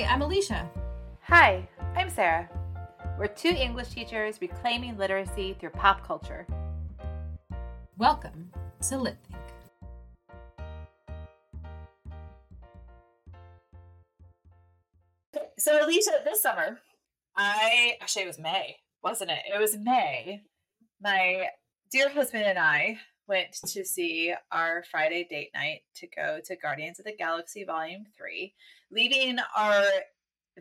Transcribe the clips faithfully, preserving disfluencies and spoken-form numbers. Hi, I'm Alicia. Hi, I'm Sarah. We're two English teachers reclaiming literacy through pop culture. Welcome to LitThink. So, Alicia, this summer, I, actually it was May, wasn't it? It was May. My dear husband and I went to see our Friday date night to go to Guardians of the Galaxy Vol. three, leaving our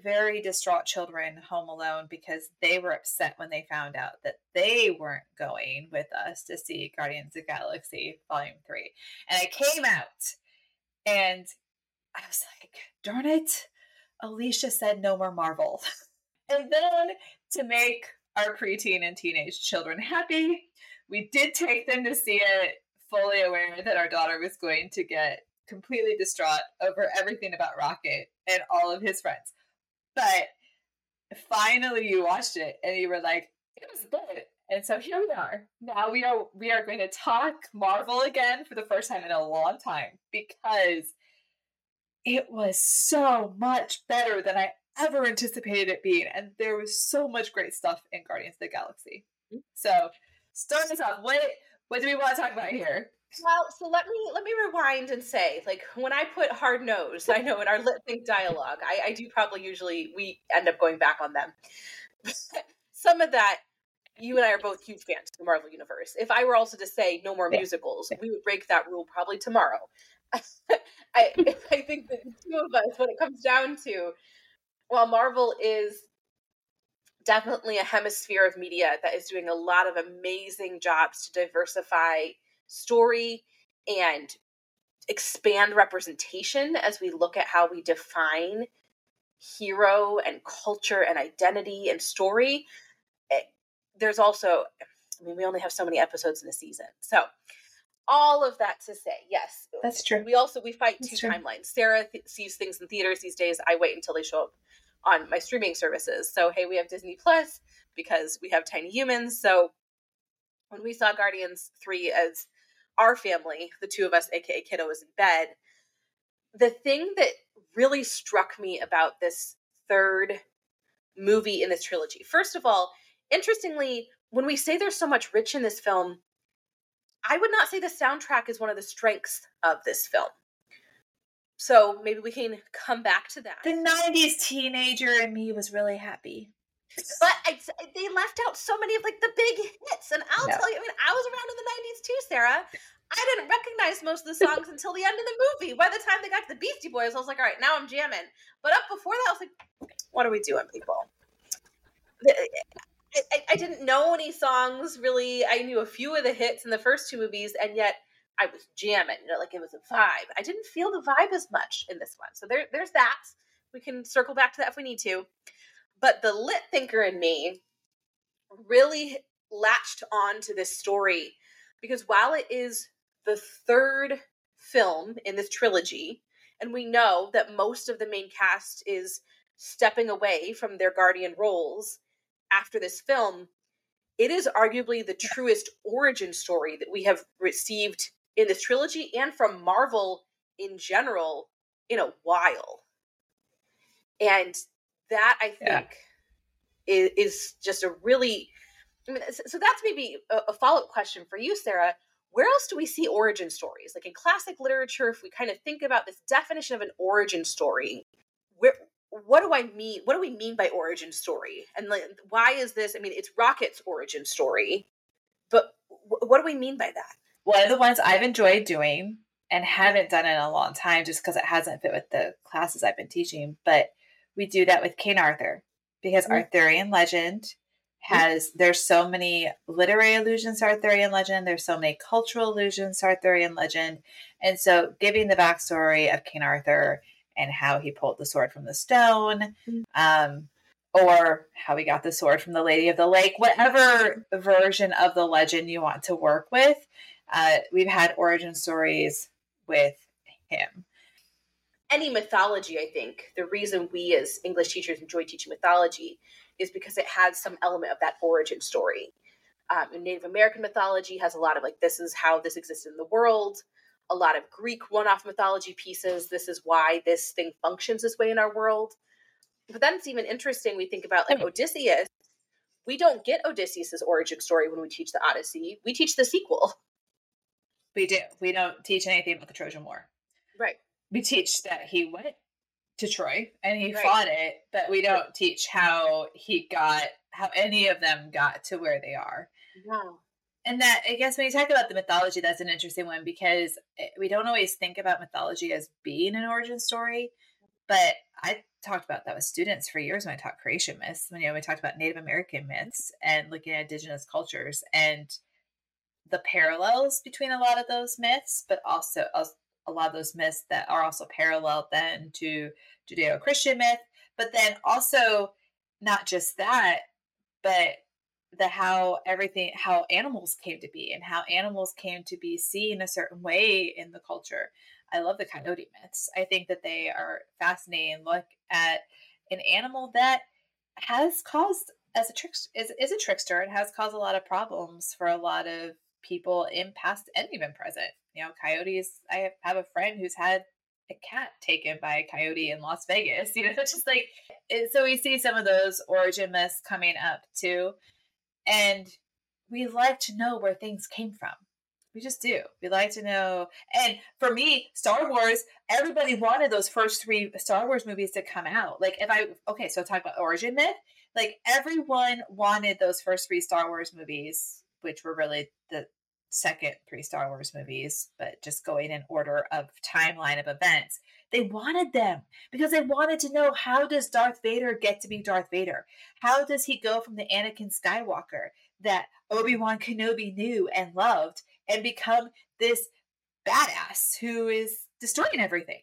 very distraught children home alone because they were upset when they found out that they weren't going with us to see Guardians of the Galaxy Vol. three. And I came out and I was like, darn it, Alicia said no more Marvel. And then to make our preteen and teenage children happy, we did take them to see it, fully aware that our daughter was going to get completely distraught over everything about Rocket and all of his friends. But finally you watched it and you were like, it was good. And so here we are. Now we are we are going to talk Marvel again for the first time in a long time because it was so much better than I ever anticipated it being. And there was so much great stuff in Guardians of the Galaxy. So start us off. What what do we want to talk about here? Well, so let me let me rewind and say, like, when I put hard nose, I know in our LitThink dialogue, I, I do probably usually we end up going back on them. Some of that, you and I are both huge fans of the Marvel Universe. If I were also to say no more musicals, we would break that rule probably tomorrow. I I think that the two of us, when it comes down to, while Marvel is definitely a hemisphere of media that is doing a lot of amazing jobs to diversify story and expand representation as we look at how we define hero and culture and identity and story. It, there's also, I mean, we only have so many episodes in a season. So all of that to say, yes. That's true. We also, we fight That's two true. timelines. Sarah th- sees things in theaters these days. I wait until they show up on my streaming services. So, hey, we have Disney Plus because we have tiny humans. So when we saw Guardians three as our family, the two of us, aka kiddo, was in bed. The thing that really struck me about this third movie in this trilogy, first of all, interestingly, when we say there's so much rich in this film, I would not say the soundtrack is one of the strengths of this film. So maybe we can come back to that. The nineties teenager in me was really happy. But I, they left out so many of, like, the big hits. And I'll no. tell you, I mean, I was around in the nineties too, Sarah. I didn't recognize most of the songs until the end of the movie. By the time they got to the Beastie Boys, I was like, all right, now I'm jamming. But up before that, I was like, what are we doing, people? I, I, I didn't know any songs, really. I knew a few of the hits in the first two movies, and yet I was jamming. You know, like, it was a vibe. I didn't feel the vibe as much in this one. So there, there's that. We can circle back to that if we need to. But the lit thinker in me really latched on to this story because while it is the third film in this trilogy, and we know that most of the main cast is stepping away from their guardian roles after this film, it is arguably the truest origin story that we have received in this trilogy and from Marvel in general in a while. And that, I think, yeah. is, is just a really, I mean, so that's maybe a, a follow-up question for you, Sarah. Where else do we see origin stories? Like in classic literature, if we kind of think about this definition of an origin story, where, what do I mean? What do we mean by origin story? And like, why is this? I mean, it's Rocket's origin story, but w- what do we mean by that? One of the ones I've enjoyed doing and haven't done in a long time just because it hasn't fit with the classes I've been teaching, but we do that with King Arthur because mm-hmm. Arthurian legend has, mm-hmm. there's so many literary allusions to Arthurian legend. There's so many cultural allusions to Arthurian legend. And so giving the backstory of King Arthur and how he pulled the sword from the stone, mm-hmm. um, or how he got the sword from the Lady of the Lake, whatever version of the legend you want to work with. Uh, we've had origin stories with him. Any mythology, I think, the reason we as English teachers enjoy teaching mythology is because it has some element of that origin story. Um, Native American mythology has a lot of, like, this is how this existed in the world. A lot of Greek one-off mythology pieces. This is why this thing functions this way in our world. But then it's even interesting. We think about like Odysseus. We don't get Odysseus's origin story when we teach the Odyssey. We teach the sequel. We do. We don't teach anything about the Trojan War. Right. We teach that he went to Troy and he right. fought it, but we don't teach how he got, how any of them got to where they are. Wow. And that, I guess when you talk about the mythology, that's an interesting one because we don't always think about mythology as being an origin story. But I talked about that with students for years when I taught creation myths. When, you know, we talked about Native American myths and looking at indigenous cultures and the parallels between a lot of those myths, but also a lot of those myths that are also parallel then to Judeo-Christian myth. But then also not just that, but the how everything, how animals came to be and how animals came to be seen a certain way in the culture. I love the coyote myths. I think that they are fascinating. Look at an animal that has caused as a trick is, is a trickster and has caused a lot of problems for a lot of people in past and even present. You know, coyotes. I have, have a friend who's had a cat taken by a coyote in Las Vegas. You know, it's just like it, so we see some of those origin myths coming up too, and we like to know where things came from. We just do. We like to know. And for me, Star Wars, everybody wanted those first three Star Wars movies to come out. Like if I, okay, so talk about origin myth, like everyone wanted those first three Star Wars movies, which were really the second three Star Wars movies, but just going in order of timeline of events. They wanted them because they wanted to know, how does Darth Vader get to be Darth Vader? How does he go from the Anakin Skywalker that Obi-Wan Kenobi knew and loved and become this badass who is destroying everything?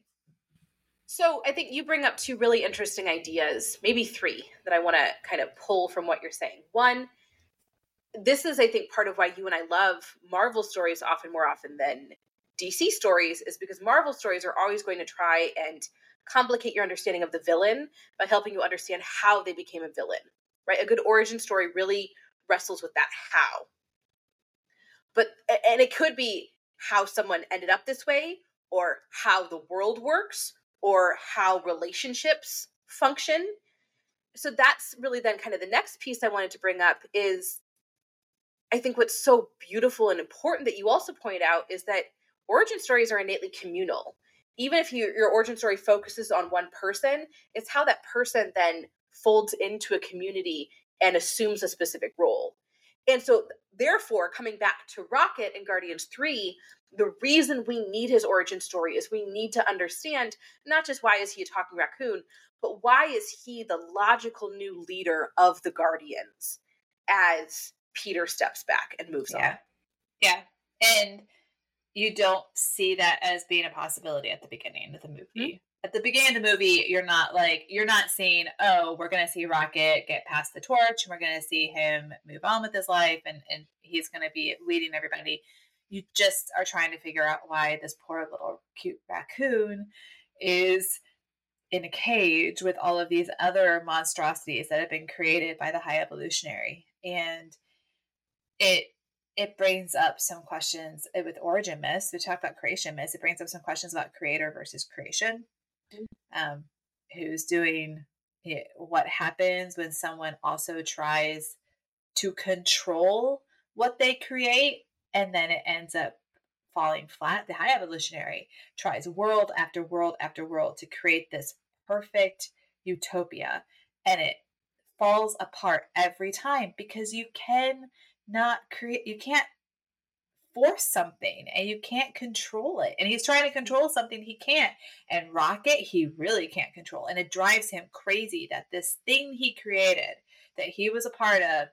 So I think you bring up two really interesting ideas, maybe three, that I want to kind of pull from what you're saying. One, this is, I think, part of why you and I love Marvel stories often more often than D C stories, is because Marvel stories are always going to try and complicate your understanding of the villain by helping you understand how they became a villain, right? A good origin story really wrestles with that how. But, and it could be how someone ended up this way, or how the world works, or how relationships function. So that's really then kind of the next piece I wanted to bring up is, I think what's so beautiful and important that you also point out is that origin stories are innately communal. Even if you, your origin story focuses on one person, it's how that person then folds into a community and assumes a specific role. And so therefore, coming back to Rocket and Guardians three, the reason we need his origin story is we need to understand not just why is he a talking raccoon, but why is he the logical new leader of the Guardians as Peter steps back and moves yeah. on. Yeah. And you don't see that as being a possibility at the beginning of the movie. Mm-hmm. At the beginning of the movie, you're not like, you're not seeing, oh, we're going to see Rocket get past the torch and we're going to see him move on with his life and, and he's going to be leading everybody. You just are trying to figure out why this poor little cute raccoon is in a cage with all of these other monstrosities that have been created by the High Evolutionary. And it it brings up some questions with origin myths. We talk about creation myths. It brings up some questions about creator versus creation. Um, who's doing it, what happens when someone also tries to control what they create and then it ends up falling flat. The High Evolutionary tries world after world after world to create this perfect utopia and it falls apart every time because you can not create, you can't force something and you can't control it. And he's trying to control something he can't. And Rocket, he really can't control. And it drives him crazy that this thing he created, that he was a part of,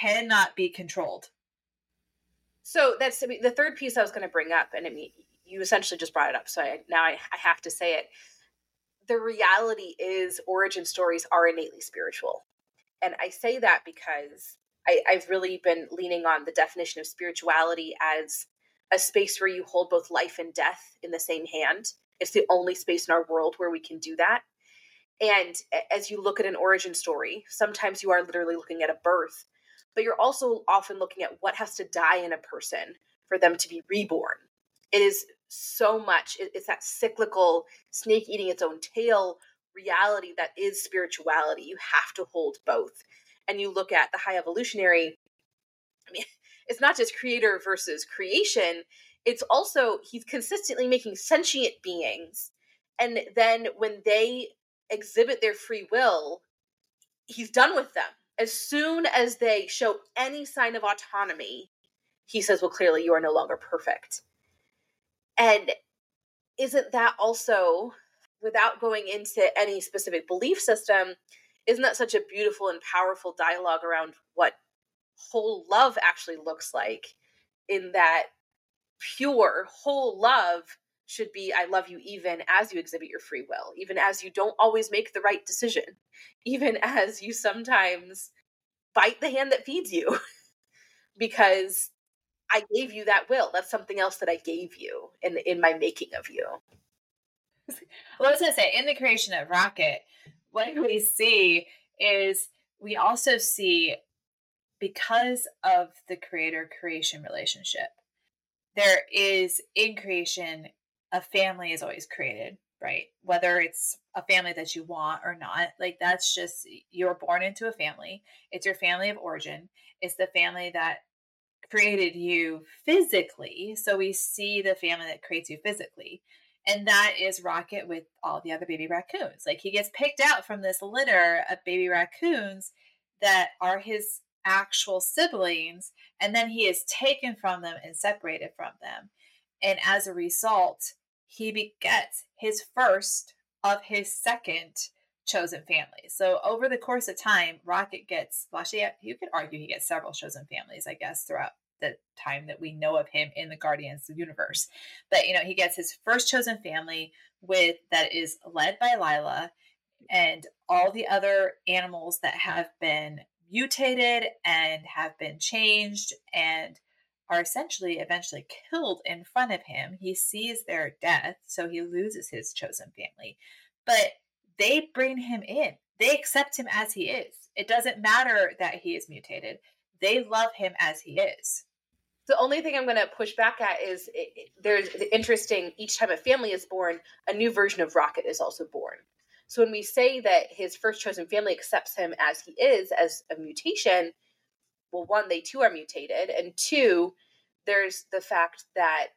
cannot be controlled. So that's I mean, the third piece I was going to bring up. And I mean, you essentially just brought it up. So I, now I, I have to say it. The reality is origin stories are innately spiritual. And I say that because I, I've really been leaning on the definition of spirituality as a space where you hold both life and death in the same hand. It's the only space in our world where we can do that. And as you look at an origin story, sometimes you are literally looking at a birth, but you're also often looking at what has to die in a person for them to be reborn. It is so much, it's that cyclical snake eating its own tail reality that is spirituality. You have to hold both. And you look at the High Evolutionary, I mean, it's not just creator versus creation. It's also, he's consistently making sentient beings. And then when they exhibit their free will, he's done with them. As soon as they show any sign of autonomy, he says, well, clearly you are no longer perfect. And isn't that also, without going into any specific belief system, isn't that such a beautiful and powerful dialogue around what whole love actually looks like, in that pure, whole love should be, I love you even as you exhibit your free will, even as you don't always make the right decision, even as you sometimes bite the hand that feeds you, because I gave you that will. That's something else that I gave you in in my making of you. Well, I was going to say, in the creation of Rocket, what we see is we also see, because of the creator-creation relationship, there is, in creation, a family is always created, right? Whether it's a family that you want or not, like that's just, you're born into a family. It's your family of origin. It's the family that created you physically. So we see the family that creates you physically. And that is Rocket with all the other baby raccoons. Like, he gets picked out from this litter of baby raccoons that are his actual siblings, and then he is taken from them and separated from them. And as a result, he begets his first of his second chosen family. So over the course of time, Rocket gets, well, actually, you could argue he gets several chosen families, I guess, throughout the time that we know of him in the Guardians of the Universe. But, you know, he gets his first chosen family with, that is led by Lila, and all the other animals that have been mutated and have been changed and are essentially eventually killed in front of him. He sees their death, so he loses his chosen family. But they bring him in. They accept him as he is. It doesn't matter that he is mutated. They love him as he is. The only thing I'm going to push back at is it, it, there's the interesting, each time a family is born, a new version of Rocket is also born. So when we say that his first chosen family accepts him as he is, as a mutation, well, one, they too are mutated. And two, there's the fact that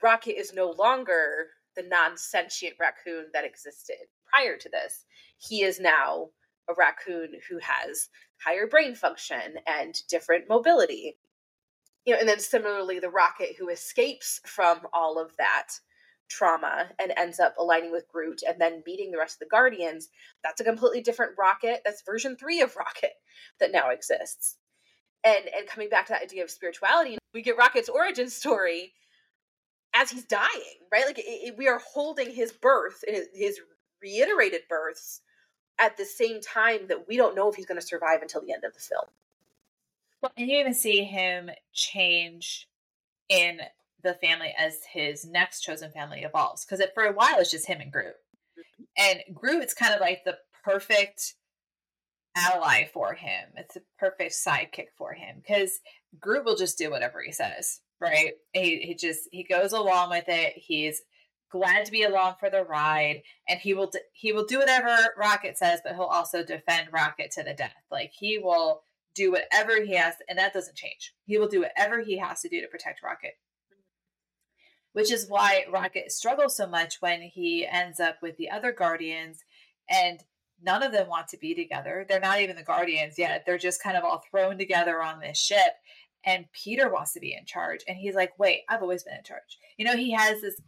Rocket is no longer the non-sentient raccoon that existed prior to this. He is now a raccoon who has higher brain function and different mobility. You know, and then similarly, the Rocket who escapes from all of that trauma and ends up aligning with Groot and then meeting the rest of the Guardians, that's a completely different Rocket. That's version three of Rocket that now exists. And and coming back to that idea of spirituality, we get Rocket's origin story as he's dying, right? Like, it, it, we are holding his birth, his, his reiterated births, at the same time that we don't know if he's going to survive until the end of the film. Well, and you even see him change in the family as his next chosen family evolves. Because for a while, it's just him and Groot. And Groot's kind of like the perfect ally for him. It's a perfect sidekick for him. Because Groot will just do whatever he says, right? He, he just, he goes along with it. He's glad to be along for the ride. And he will, he will do whatever Rocket says, but he'll also defend Rocket to the death. Like, he will do whatever he has, and that doesn't change. He will do whatever he has to do to protect Rocket. Which is why Rocket struggles so much when he ends up with the other Guardians, and none of them want to be together. They're not even the Guardians yet. They're just kind of all thrown together on this ship. And Peter wants to be in charge. And he's like, wait, I've always been in charge. You know, he has this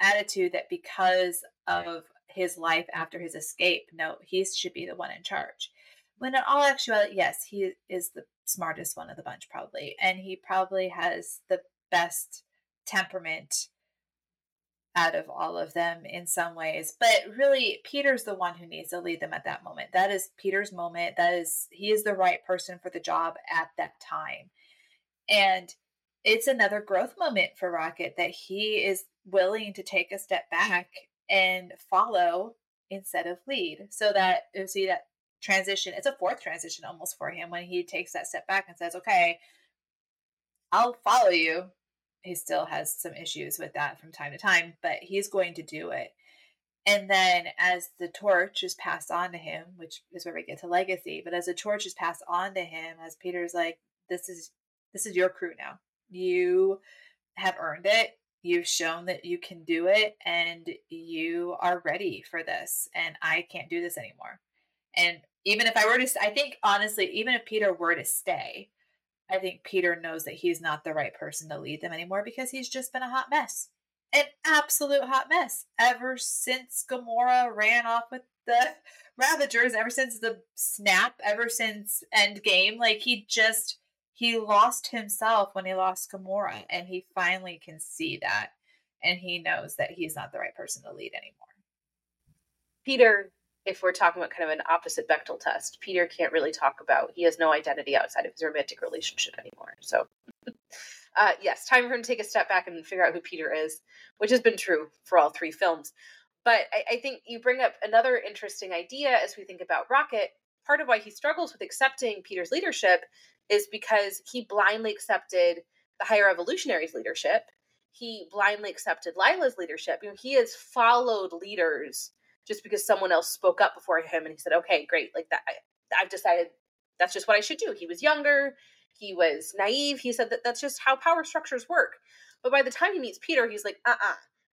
attitude that because of his life after his escape, no, he should be the one in charge. When in all actuality, yes, he is the smartest one of the bunch, probably. And he probably has the best temperament out of all of them in some ways, but really Peter's the one who needs to lead them at that moment. That is Peter's moment. That is, he is the right person for the job at that time. And it's another growth moment for Rocket that he is willing to take a step back and follow instead of lead. So that you see that transition, it's a fourth transition almost for him when he takes that step back and says, okay, I'll follow you. He still has some issues with that from time to time, but he's going to do it. And then as the torch is passed on to him, which is where we get to legacy, but as the torch is passed on to him, as Peter's like, this is, this is your crew now. You have earned it. You've shown that you can do it, and you are ready for this. And I can't do this anymore. And even if I were to, I think honestly, even if Peter were to stay, I think Peter knows that he's not the right person to lead them anymore, because he's just been a hot mess. An absolute hot mess ever since Gamora ran off with the Ravagers, ever since the snap, ever since Endgame. Like, he just, he lost himself when he lost Gamora, and he finally can see that. And he knows that he's not the right person to lead anymore. Peter, if we're talking about kind of an opposite Bechdel test, Peter can't really talk about, he has no identity outside of his romantic relationship anymore. So Uh, yes, time for him to take a step back and figure out who Peter is, which has been true for all three films. But I, I think you bring up another interesting idea as we think about Rocket. Part of why he struggles with accepting Peter's leadership is because he blindly accepted the Higher Evolutionary's leadership. He blindly accepted Lila's leadership. You know, he has followed leaders just because someone else spoke up before him, and he said, okay, great, like that. I, I've decided that's just what I should do. He was younger. He was naive. He said that that's just how power structures work. But by the time he meets Peter, he's like, uh-uh,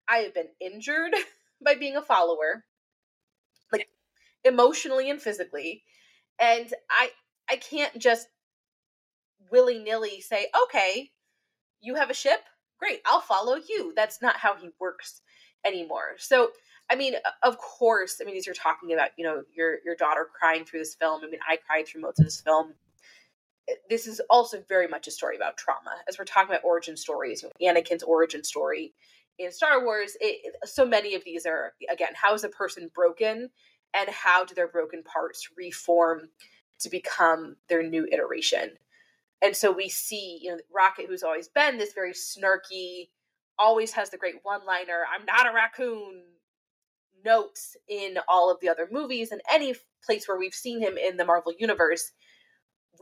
I have been injured by being a follower, like emotionally and physically. And I, I can't just willy-nilly say, okay, you have a ship? Great, I'll follow you. That's not how he works anymore. So, I mean, of course, I mean, as you're talking about, you know, your, your daughter crying through this film. I mean, I cried through most of this film. This is also very much a story about trauma. As we're talking about origin stories, you know, Anakin's origin story in Star Wars, it, it, so many of these are, again, how is a person broken, and how do their broken parts reform to become their new iteration? And so we see, you know, Rocket, who's always been this very snarky, always has the great one-liner, I'm not a raccoon, notes in all of the other movies, and any place where we've seen him in the Marvel Universe,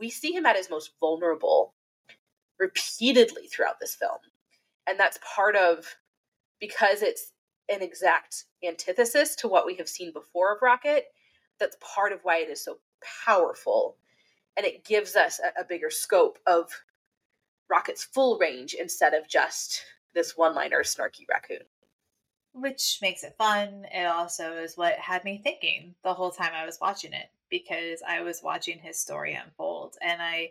we see him at his most vulnerable repeatedly throughout this film. And that's part of, because it's an exact antithesis to what we have seen before of Rocket, that's part of why it is so powerful. And it gives us a, a bigger scope of Rocket's full range instead of just this one-liner snarky raccoon. Which makes it fun. It also is what had me thinking the whole time I was watching it, because I was watching his story unfold, and I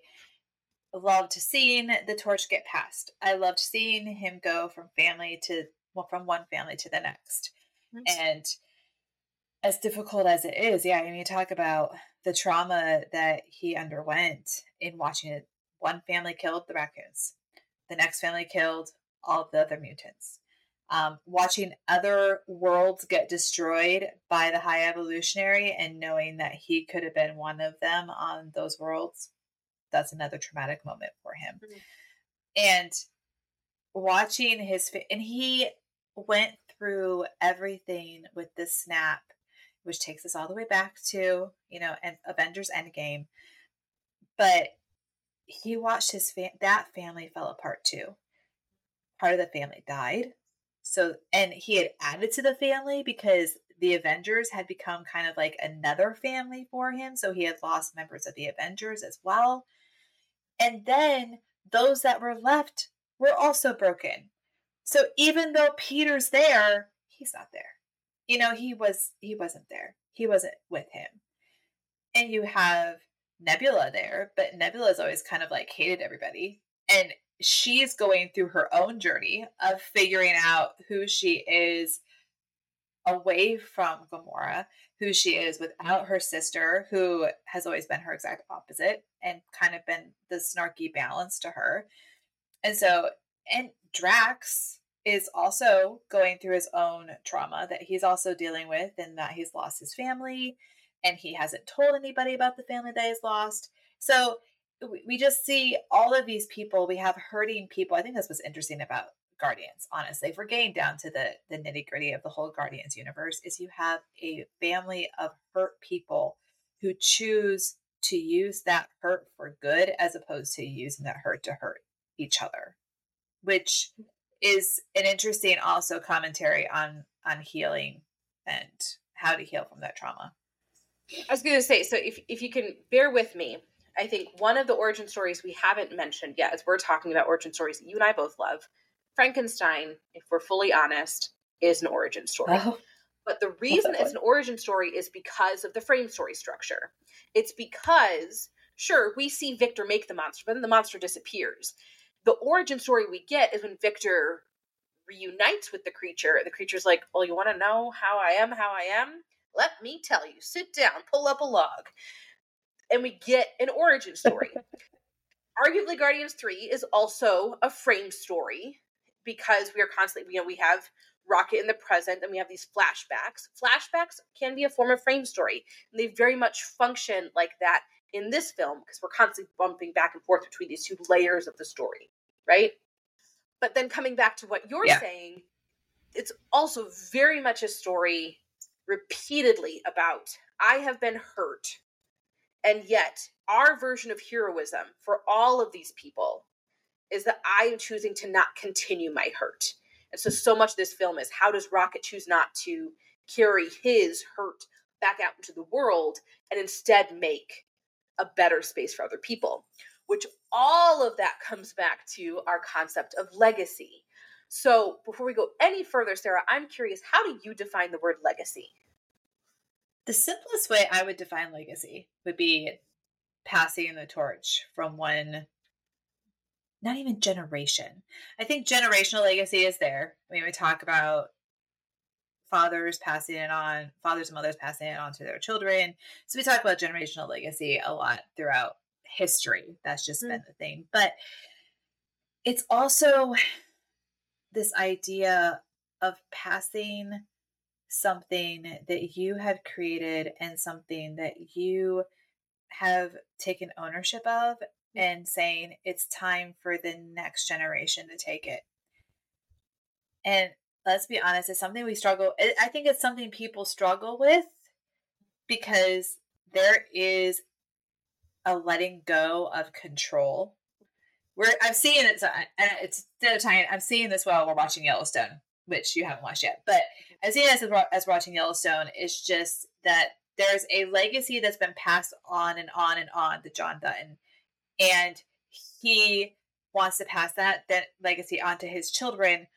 loved seeing the torch get passed. I loved seeing him go from family to, well, from one family to the next. Mm-hmm. And as difficult as it is, yeah, I mean, you talk about the trauma that he underwent in watching it. One family killed the raccoons. The next family killed all of the other mutants. Um, watching other worlds get destroyed by the High Evolutionary, and knowing that he could have been one of them on those worlds, that's another traumatic moment for him. Mm-hmm. And watching his, and he went through everything with this snap, which takes us all the way back to, you know, and Avengers Endgame. But he watched his, fa- that family fell apart too. Part of the family died. So, and he had added to the family because the Avengers had become kind of like another family for him. So he had lost members of the Avengers as well. And then those that were left were also broken. So even though Peter's there, he's not there. You know, he was, he wasn't there. He wasn't with him. And you have Nebula there, but Nebula's always kind of like hated everybody. And she's going through her own journey of figuring out who she is away from Gamora, who she is without her sister, who has always been her exact opposite and kind of been the snarky balance to her. And so, and Drax is also going through his own trauma that he's also dealing with, and that he's lost his family, and he hasn't told anybody about the family that he's lost. So we just see all of these people. We have hurting people. I think that's what's interesting about Guardians, honestly. If we're getting down to the, the nitty-gritty of the whole Guardians universe, is you have a family of hurt people who choose to use that hurt for good as opposed to using that hurt to hurt each other, which is an interesting also commentary on, on healing and how to heal from that trauma. I was going to say, so if if you can bear with me, I think one of the origin stories we haven't mentioned yet, as we're talking about origin stories that you and I both love, Frankenstein, if we're fully honest, is an origin story. Oh. But the reason it's an origin story is because of the frame story structure. It's because, sure, we see Victor make the monster, but then the monster disappears. The origin story we get is when Victor reunites with the creature, and the creature's like, well, you want to know how I am, how I am? Let me tell you. Sit down, pull up a log. And we get an origin story. Arguably, Guardians three is also a frame story because we are constantly, you know, we have Rocket in the present, and we have these flashbacks. Flashbacks can be a form of frame story, and they very much function like that in this film because we're constantly bumping back and forth between these two layers of the story, right? But then coming back to what you're yeah. saying, it's also very much a story repeatedly about, I have been hurt, and yet our version of heroism for all of these people is that I am choosing to not continue my hurt. And so, so much of this film is, how does Rocket choose not to carry his hurt back out into the world and instead make a better space for other people? Which all of that comes back to our concept of legacy. So before we go any further, Sarah, I'm curious, how do you define the word legacy? The simplest way I would define legacy would be passing the torch from one, not even generation. I think generational legacy is there. I mean, we talk about fathers passing it on, fathers and mothers passing it on to their children. So we talk about generational legacy a lot throughout history. That's just mm-hmm. been the thing. But it's also this idea of passing something that you have created and something that you have taken ownership of, and saying it's time for the next generation to take it. And let's be honest, it's something we struggle. I think it's something people struggle with because there is a letting go of control. We're I'm seeing it. It's the time I'm seeing this while we're watching Yellowstone, which you haven't watched yet. But I'm seeing this as we're, as we're watching Yellowstone. It's just that there's a legacy that's been passed on and on and on to John Dutton. And he wants to pass that, that legacy on to his children.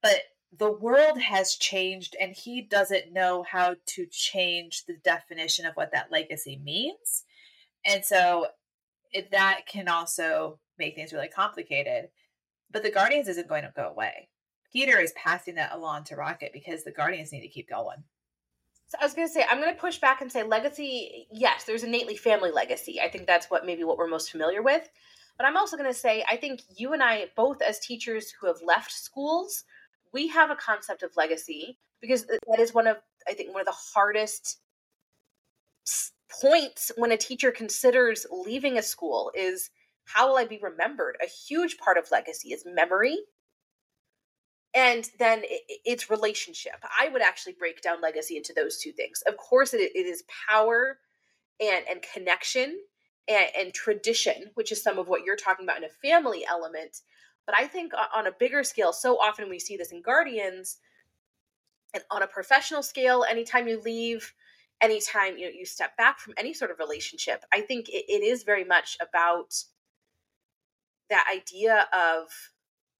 But the world has changed, and he doesn't know how to change the definition of what that legacy means. And so it, that can also make things really complicated. But the Guardians isn't going to go away. Peter is passing that along to Rocket because the Guardians need to keep going. So I was going to say, I'm going to push back and say legacy, yes, there's innately family legacy. I think that's what maybe what we're most familiar with. But I'm also going to say, I think you and I, both as teachers who have left schools, we have a concept of legacy because that is one of, I think, one of the hardest points when a teacher considers leaving a school is, how will I be remembered? A huge part of legacy is memory. And then it's relationship. I would actually break down legacy into those two things. Of course, it, it is power and, and connection and, and tradition, which is some of what you're talking about in a family element. But I think on a bigger scale, so often we see this in Guardians, and on a professional scale, anytime you leave, anytime you know, you step back from any sort of relationship, I think it, it is very much about that idea of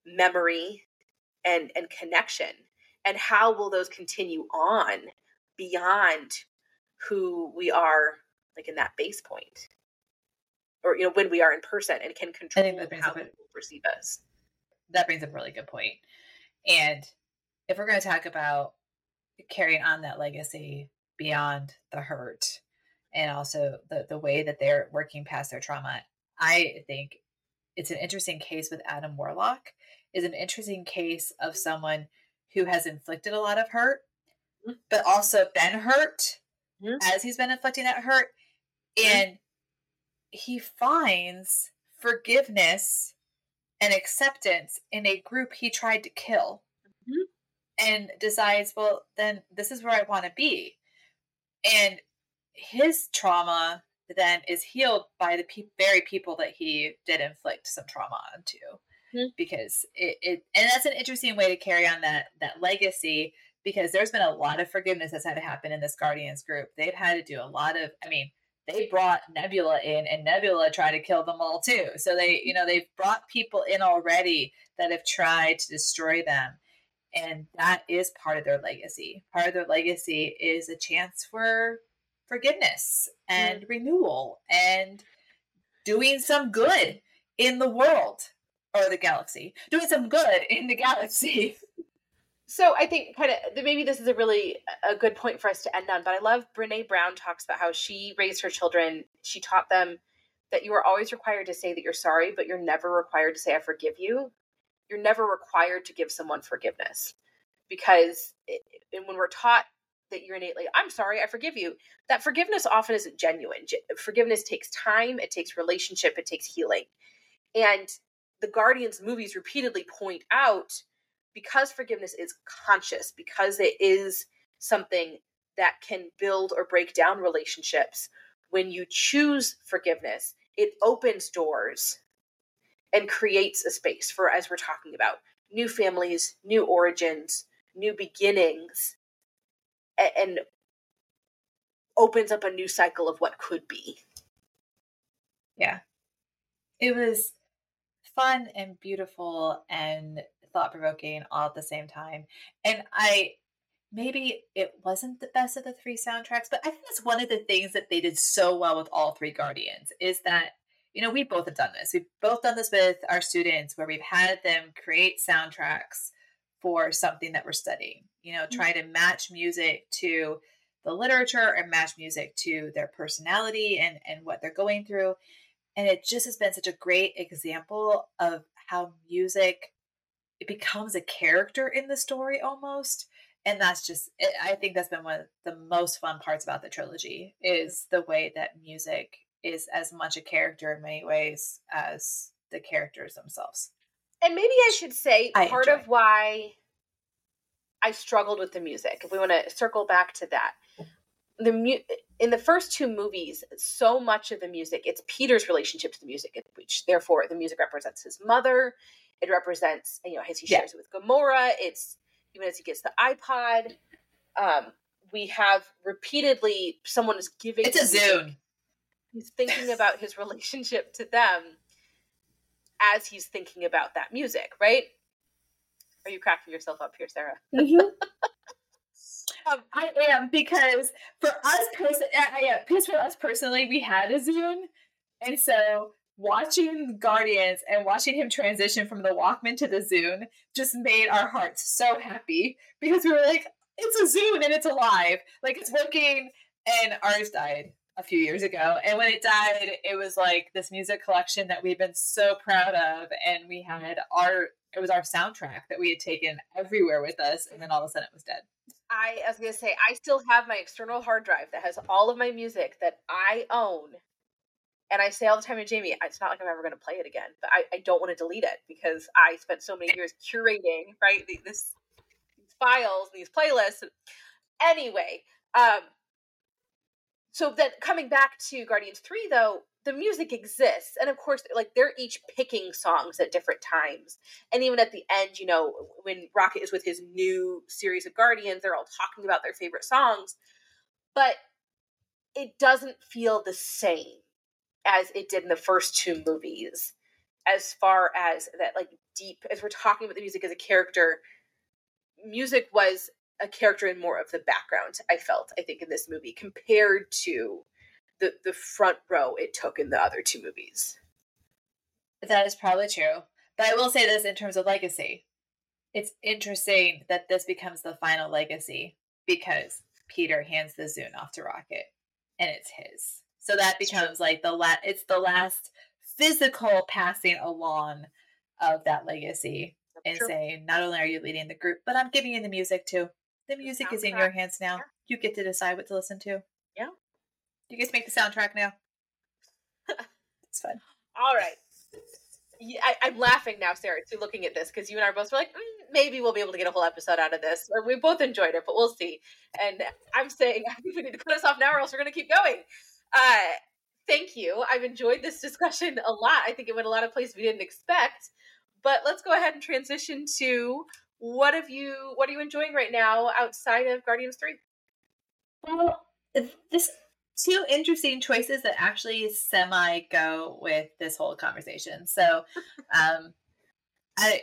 memory and and connection, and how will those continue on beyond who we are, like in that base point, or, you know, when we are in person and can control how people perceive us. That brings up a really good point. And if we're going to talk about carrying on that legacy beyond the hurt, and also the, the way that they're working past their trauma, I think it's an interesting case with Adam Warlock. Is an interesting case of someone who has inflicted a lot of hurt, but also been hurt mm-hmm. as he's been inflicting that hurt. And mm-hmm. he finds forgiveness and acceptance in a group he tried to kill mm-hmm. and decides, well, then this is where I want to be. And his trauma then is healed by the pe- very people that he did inflict some trauma onto. Because it, it, and that's an interesting way to carry on that, that legacy, because there's been a lot of forgiveness that's had to happen in this Guardians group. They've had to do a lot of, I mean, they brought Nebula in, and Nebula tried to kill them all too. So they, you know, they've brought people in already that have tried to destroy them. And that is part of their legacy. Part of their legacy is a chance for forgiveness and mm. renewal and doing some good in the world or the galaxy. Doing some good in the galaxy. So I think kind of maybe this is a really a good point for us to end on, but I love Brené Brown talks about how she raised her children. She taught them that you are always required to say that you're sorry, but you're never required to say, I forgive you. You're never required to give someone forgiveness, because it, and when we're taught that you're innately, I'm sorry, I forgive you, that forgiveness often isn't genuine. Forgiveness takes time. It takes relationship. It takes healing. And the Guardians movies repeatedly point out, because forgiveness is conscious, because it is something that can build or break down relationships, when you choose forgiveness, it opens doors and creates a space for, as we're talking about, new families, new origins, new beginnings, and, and opens up a new cycle of what could be. Yeah. It was fun and beautiful and thought-provoking all at the same time. And I, maybe it wasn't the best of the three soundtracks, but I think that's one of the things that they did so well with all three Guardians is that, you know, we both have done this. We've both done this with our students where we've had them create soundtracks for something that we're studying, you know, try to match music to the literature and match music to their personality and, and what they're going through. And it just has been such a great example of how music, it becomes a character in the story almost. And that's just, I think that's been one of the most fun parts about the trilogy is the way that music is as much a character in many ways as the characters themselves. And maybe I should say I part enjoy. Of why I struggled with the music, if we want to circle back to that, the mu- in the first two movies, so much of the music, it's Peter's relationship to the music, which therefore the music represents his mother. It represents, you know, as he shares yeah. it with Gamora, it's even as he gets the iPod. Um, we have repeatedly someone is giving. It's a Zune. He's thinking about his relationship to them as he's thinking about that music, right? Are you cracking yourself up here, Sarah? Mm-hmm. um, I am, because for us, pers- uh, yeah, because for us personally, we had a Zune, and so watching Guardians and watching him transition from the Walkman to the Zune just made our hearts so happy, because we were like, it's a Zune and it's alive, like it's working. And ours died a few years ago. And when it died, it was like this music collection that we've been so proud of. And we had our, it was our soundtrack that we had taken everywhere with us. And then all of a sudden it was dead. I, I was going to say, I still have my external hard drive that has all of my music that I own. And I say all the time to Jamie, it's not like I'm ever going to play it again, but I, I don't want to delete it, because I spent so many years curating, right? The, this these files, these playlists. Anyway. Um, So then coming back to Guardians three, though, the music exists. And of course, like they're each picking songs at different times. And even at the end, you know, when Rocket is with his new series of Guardians, they're all talking about their favorite songs. But it doesn't feel the same as it did in the first two movies, as far as that, like, deep, as we're talking about the music as a character, music was a character in more of the background, I felt, I think, in this movie, compared to the the front row it took in the other two movies. That is probably true. But I will say this in terms of legacy. It's interesting that this becomes the final legacy, because Peter hands the Zune off to Rocket and it's his. So that becomes like the last, it's the last physical passing along of that legacy. And true. Saying, not only are you leading the group, but I'm giving you the music too. The music the is in your hands now. Yeah. You get to decide what to listen to. Yeah. You get to make the soundtrack now. It's fun. All right. Yeah, I, I'm laughing now, Sarah, too, looking at this, because you and I are both were like, mm, maybe we'll be able to get a whole episode out of this. Or we both enjoyed it, but we'll see. And I'm saying, I think we need to cut us off now, or else we're going to keep going. Uh, thank you. I've enjoyed this discussion a lot. I think it went a lot of places we didn't expect. But let's go ahead and transition to what have you, what are you enjoying right now outside of Guardians three? Well, this two interesting choices that actually semi go with this whole conversation. So, um, I,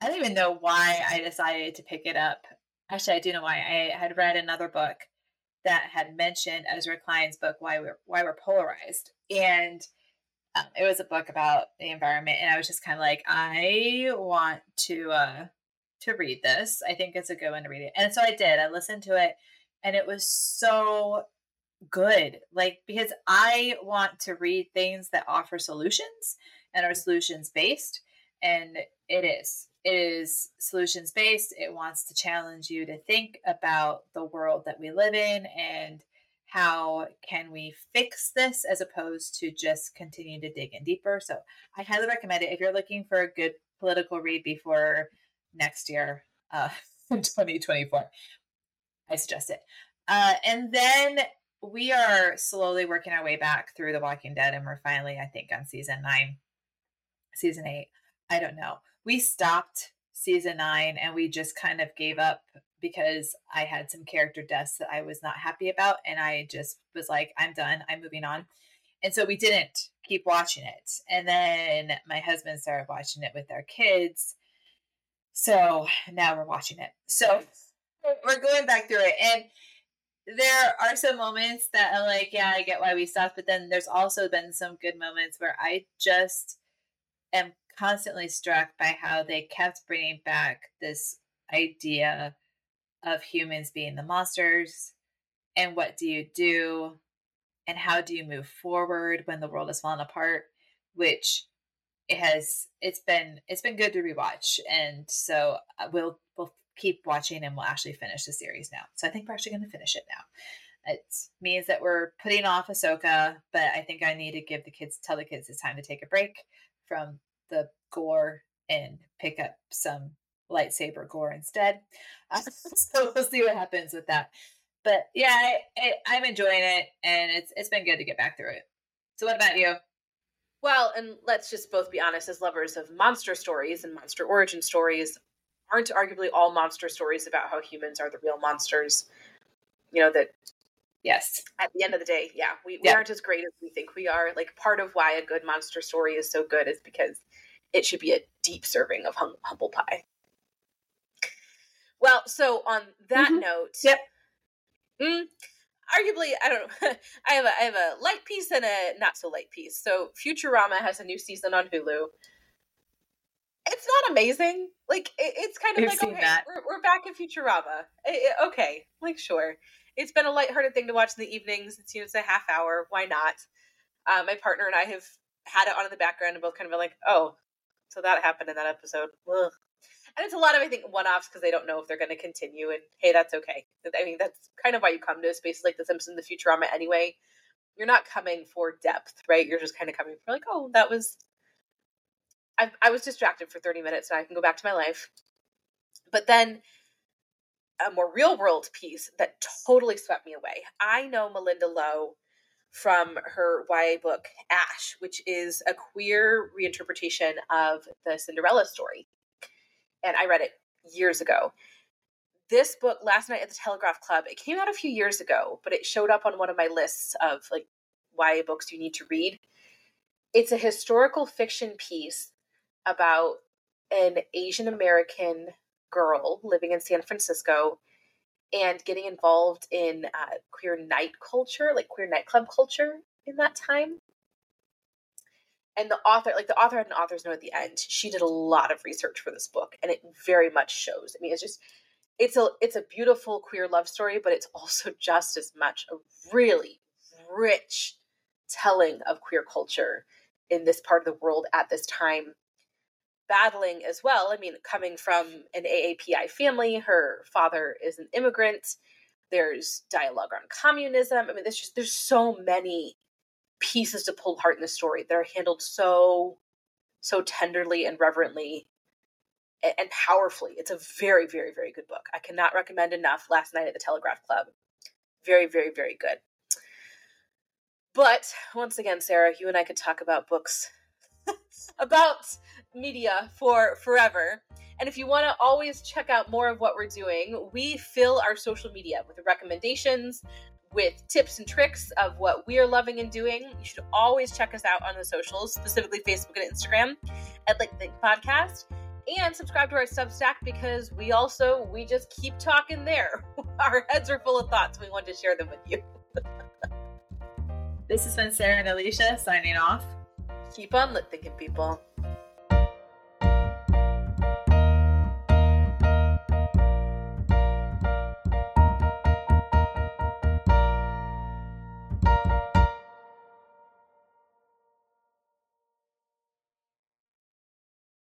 I don't even know why I decided to pick it up. Actually, I do know why. I had read another book that had mentioned Ezra Klein's book, Why We're, Why We're Polarized. And um, it was a book about the environment. And I was just kind of like, I want to, uh, to read this. I think it's a good one to read it. And so I did. I listened to it and it was so good. Like, because I want to read things that offer solutions and are solutions based. And it is. It is solutions based. It wants to challenge you to think about the world that we live in and how can we fix this as opposed to just continue to dig in deeper. So I highly recommend it if you're looking for a good political read before next year, uh, twenty twenty-four. I suggest it. Uh, and then we are slowly working our way back through The Walking Dead, and we're finally, I think, on season nine, season eight. I don't know. We stopped season nine and we just kind of gave up because I had some character deaths that I was not happy about. And I just was like, I'm done. I'm moving on. And so we didn't keep watching it. And then my husband started watching it with our kids. So now we're watching it. So we're going back through it. And there are some moments that I'm like, yeah, I get why we stopped. But then there's also been some good moments where I just am constantly struck by how they kept bringing back this idea of humans being the monsters and what do you do and how do you move forward when the world has fallen apart, which it has. It's been, it's been good to rewatch. And so we'll, we'll keep watching and we'll actually finish the series now. So I think we're actually going to finish it now. It means that we're putting off Ahsoka, but I think I need to give the kids, tell the kids it's time to take a break from the gore and pick up some lightsaber gore instead. Uh, so we'll see what happens with that. But yeah, I, I, I'm enjoying it, and it's it's been good to get back through it. So what about you? Well, and let's just both be honest, as lovers of monster stories and monster origin stories, aren't arguably all monster stories about how humans are the real monsters? You know, that yes. At the end of the day, yeah, we, we yeah. aren't as great as we think we are. Like, part of why a good monster story is so good is because it should be a deep serving of hum- humble pie. Well, so on that mm-hmm. note, yep. mm, arguably, I don't know, I have a, I have a light piece and a not so light piece. So Futurama has a new season on Hulu. It's not amazing. Like, it, it's kind of We've like, okay, we're, we're back in Futurama. It, it, okay, like, sure. It's been a lighthearted thing to watch in the evenings. It's, you know, it's a half hour. Why not? Uh, my partner and I have had it on in the background and both kind of been like, oh, so that happened in that episode. Ugh. And it's a lot of, I think, one-offs because they don't know if they're going to continue. And hey, that's okay. I mean, that's kind of why you come to a space like The Simpsons, The Futurama anyway. You're not coming for depth, right? You're just kind of coming for like, oh, that was, I, I was distracted for thirty minutes. Now I can go back to my life. But then a more real world piece that totally swept me away. I know Melinda Lowe from her Y A book, Ash, which is a queer reinterpretation of the Cinderella story. And I read it years ago. This book, Last Night at the Telegraph Club, it came out a few years ago, but it showed up on one of my lists of like Y A books you need to read. It's a historical fiction piece about an Asian American girl living in San Francisco and getting involved in uh, queer night culture, like queer nightclub culture in that time. And the author, like the author had an author's note at the end. She did a lot of research for this book, and it very much shows. I mean, it's just, it's a, it's a beautiful queer love story, but it's also just as much a really rich telling of queer culture in this part of the world at this time. Battling as well. I mean, coming from an A A P I family, her father is an immigrant. There's dialogue on communism. I mean, there's just, there's so many pieces to pull apart in the story that are handled so, so tenderly and reverently and, and powerfully. It's a very, very, very good book. I cannot recommend enough Last Night at the Telegraph Club. Very, very, very good. But once again, Sarah, you and I could talk about books about media for forever. And if you want to always check out more of what we're doing, we fill our social media with recommendations, with tips and tricks of what we're loving and doing. You should always check us out on the socials, specifically Facebook and Instagram at LitThink Podcast. And subscribe to our Substack, because we also, we just keep talking there. Our heads are full of thoughts. We want to share them with you. This has been Sarah and Alicia signing off. Keep on LitThinking, people.